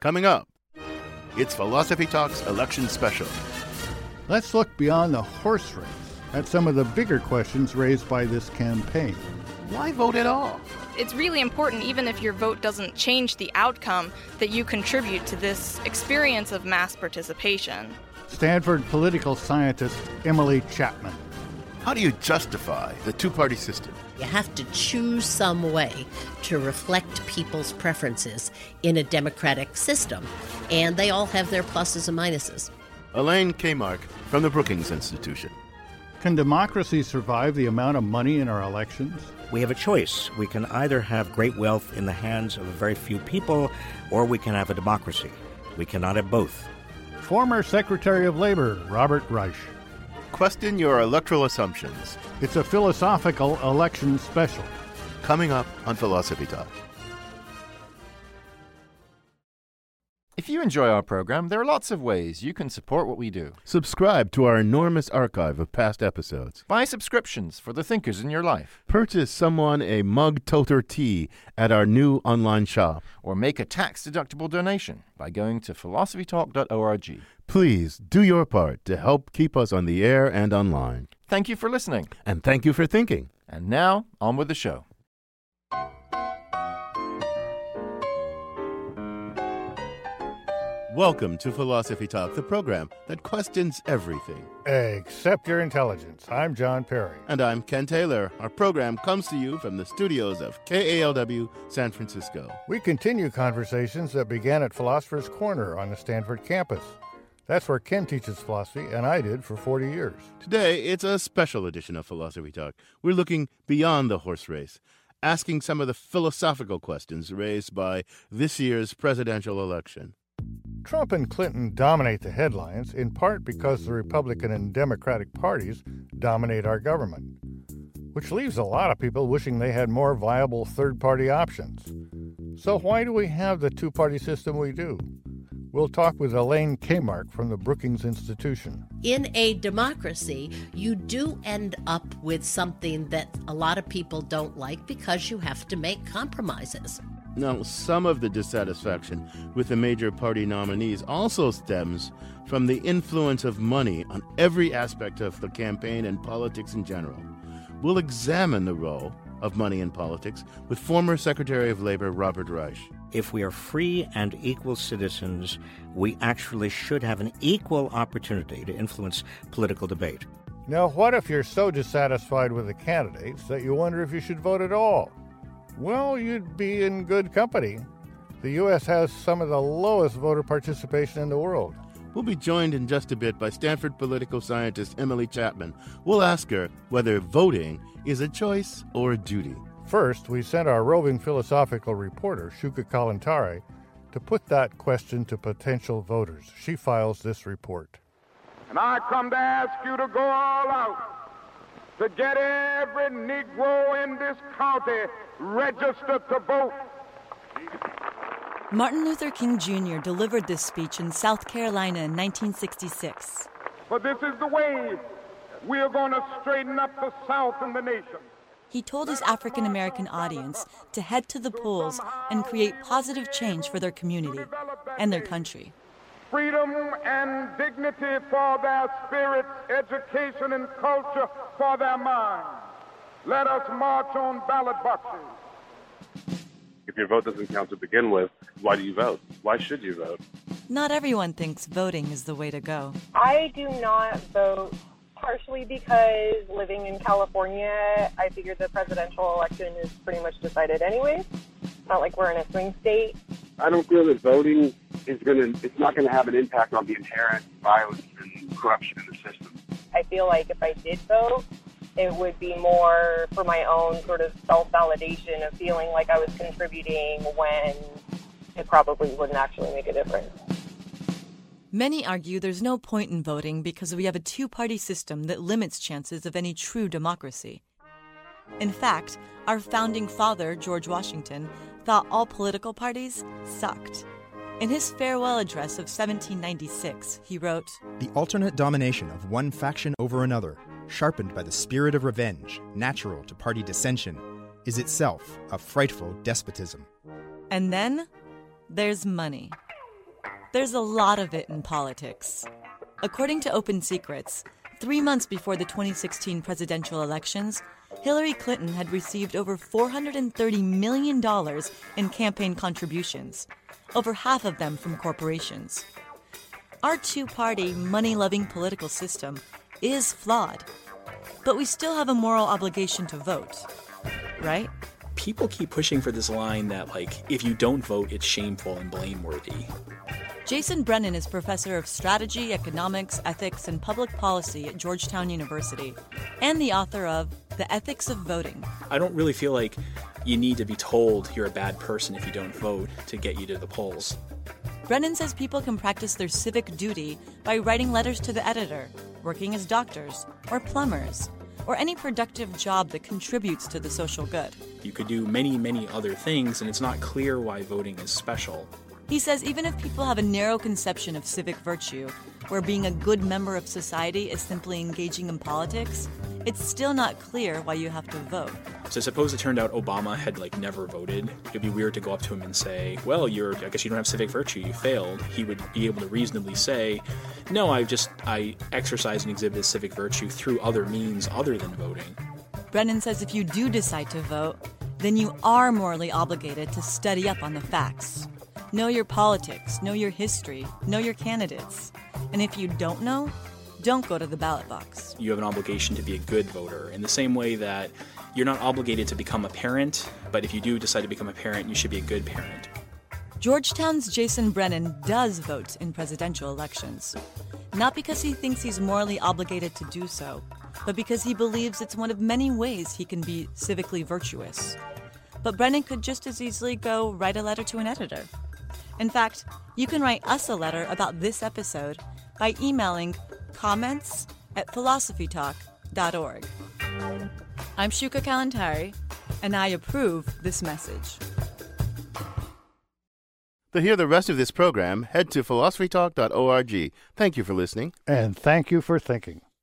Coming up, it's Philosophy Talk's election special. Let's look beyond the horse race at some of the bigger questions raised by this campaign. Why vote at all? It's really important, even if your vote doesn't change the outcome, that you contribute to this experience of mass participation. Stanford political scientist Emily Chapman. How do you justify the two-party system? You have to choose some way to reflect people's preferences in a democratic system, and they all have their pluses and minuses. Elaine Kamarck from the Brookings Institution. Can democracy survive the amount of money in our elections? We have a choice. We can either have great wealth in the hands of a very few people, or we can have a democracy. We cannot have both. Former Secretary of Labor Robert Reich. Question your electoral assumptions. It's a philosophical election special. Coming up on Philosophy Talk. If you enjoy our program, there are lots of ways you can support what we do. Subscribe to our enormous archive of past episodes. Buy subscriptions for the thinkers in your life. Purchase someone a mug toter tea at our new online shop. Or make a tax-deductible donation by going to philosophytalk.org. Please do your part to help keep us on the air and online. Thank you for listening. And thank you for thinking. And now, on with the show. Welcome to Philosophy Talk, the program that questions everything. Except your intelligence. I'm John Perry. And I'm Ken Taylor. Our program comes to you from the studios of KALW San Francisco. We continue conversations that began at Philosopher's Corner on the Stanford campus. That's where Ken teaches philosophy, and I did for 40 years. Today, it's a special edition of Philosophy Talk. We're looking beyond the horse race, asking some of the philosophical questions raised by this year's presidential election. Trump and Clinton dominate the headlines, in part because the Republican and Democratic parties dominate our government, which leaves a lot of people wishing they had more viable third-party options. So why do we have the two-party system we do? We'll talk with Elaine Kamarck from the Brookings Institution. In a democracy, you do end up with something that a lot of people don't like because you have to make compromises. Now, some of the dissatisfaction with the major party nominees also stems from the influence of money on every aspect of the campaign and politics in general. We'll examine the role of money in politics with former Secretary of Labor Robert Reich. If we are free and equal citizens, we actually should have an equal opportunity to influence political debate. Now, what if you're so dissatisfied with the candidates that you wonder if you should vote at all? Well, you'd be in good company. The U.S. has some of the lowest voter participation in the world. We'll be joined in just a bit by Stanford political scientist Emily Chapman. We'll ask her whether voting is a choice or a duty. First, we sent our roving philosophical reporter, Shuka Kalantari, to put that question to potential voters. She files this report. And I come to ask you to go all out, to get every Negro in this county registered to vote. Martin Luther King Jr. delivered this speech in South Carolina in 1966. But this is the way we are going to straighten up the South and the nation. He told his African-American audience to head to the polls and create positive change for their community and their country. Freedom and dignity for their spirits, education and culture for their minds. Let us march on ballot boxes. If your vote doesn't count to begin with, why do you vote? Why should you vote? Not everyone thinks voting is the way to go. I do not vote partially because living in California, I figured the presidential election is pretty much decided anyway. It's not like we're in a swing state. I don't feel that voting it's not going to have an impact on the inherent violence and corruption in the system. I feel like if I did vote, it would be more for my own sort of self-validation of feeling like I was contributing when it probably wouldn't actually make a difference. Many argue there's no point in voting because we have a two-party system that limits chances of any true democracy. In fact, our founding father, George Washington, thought all political parties sucked. In his farewell address of 1796, he wrote, "The alternate domination of one faction over another, sharpened by the spirit of revenge, natural to party dissension, is itself a frightful despotism." And then, there's money. There's a lot of it in politics. According to Open Secrets, 3 months before the 2016 presidential elections, Hillary Clinton had received over $430 million in campaign contributions, over half of them from corporations. Our two-party, money-loving political system is flawed, but we still have a moral obligation to vote, right? People keep pushing for this line that, if you don't vote, it's shameful and blameworthy. Jason Brennan is professor of strategy, economics, ethics, and public policy at Georgetown University, and the author of The Ethics of Voting. I don't really feel like you need to be told you're a bad person if you don't vote to get you to the polls. Brennan says people can practice their civic duty by writing letters to the editor, working as doctors or plumbers, or any productive job that contributes to the social good. You could do many, many other things, and it's not clear why voting is special. He says even if people have a narrow conception of civic virtue, where being a good member of society is simply engaging in politics, it's still not clear why you have to vote. So suppose it turned out Obama had never voted. It'd be weird to go up to him and say, well, I guess you don't have civic virtue, you failed. He would be able to reasonably say, no, I exercise and exhibit civic virtue through other means other than voting. Brennan says if you do decide to vote, then you are morally obligated to study up on the facts. Know your politics, know your history, know your candidates. And if you don't know, don't go to the ballot box. You have an obligation to be a good voter in the same way that you're not obligated to become a parent, but if you do decide to become a parent, you should be a good parent. Georgetown's Jason Brennan does vote in presidential elections, not because he thinks he's morally obligated to do so, but because he believes it's one of many ways he can be civically virtuous. But Brennan could just as easily go write a letter to an editor. In fact, you can write us a letter about this episode by emailing comments@philosophytalk.org. I'm Shuka Kalantari, and I approve this message. To hear the rest of this program, head to philosophytalk.org. Thank you for listening. And thank you for thinking.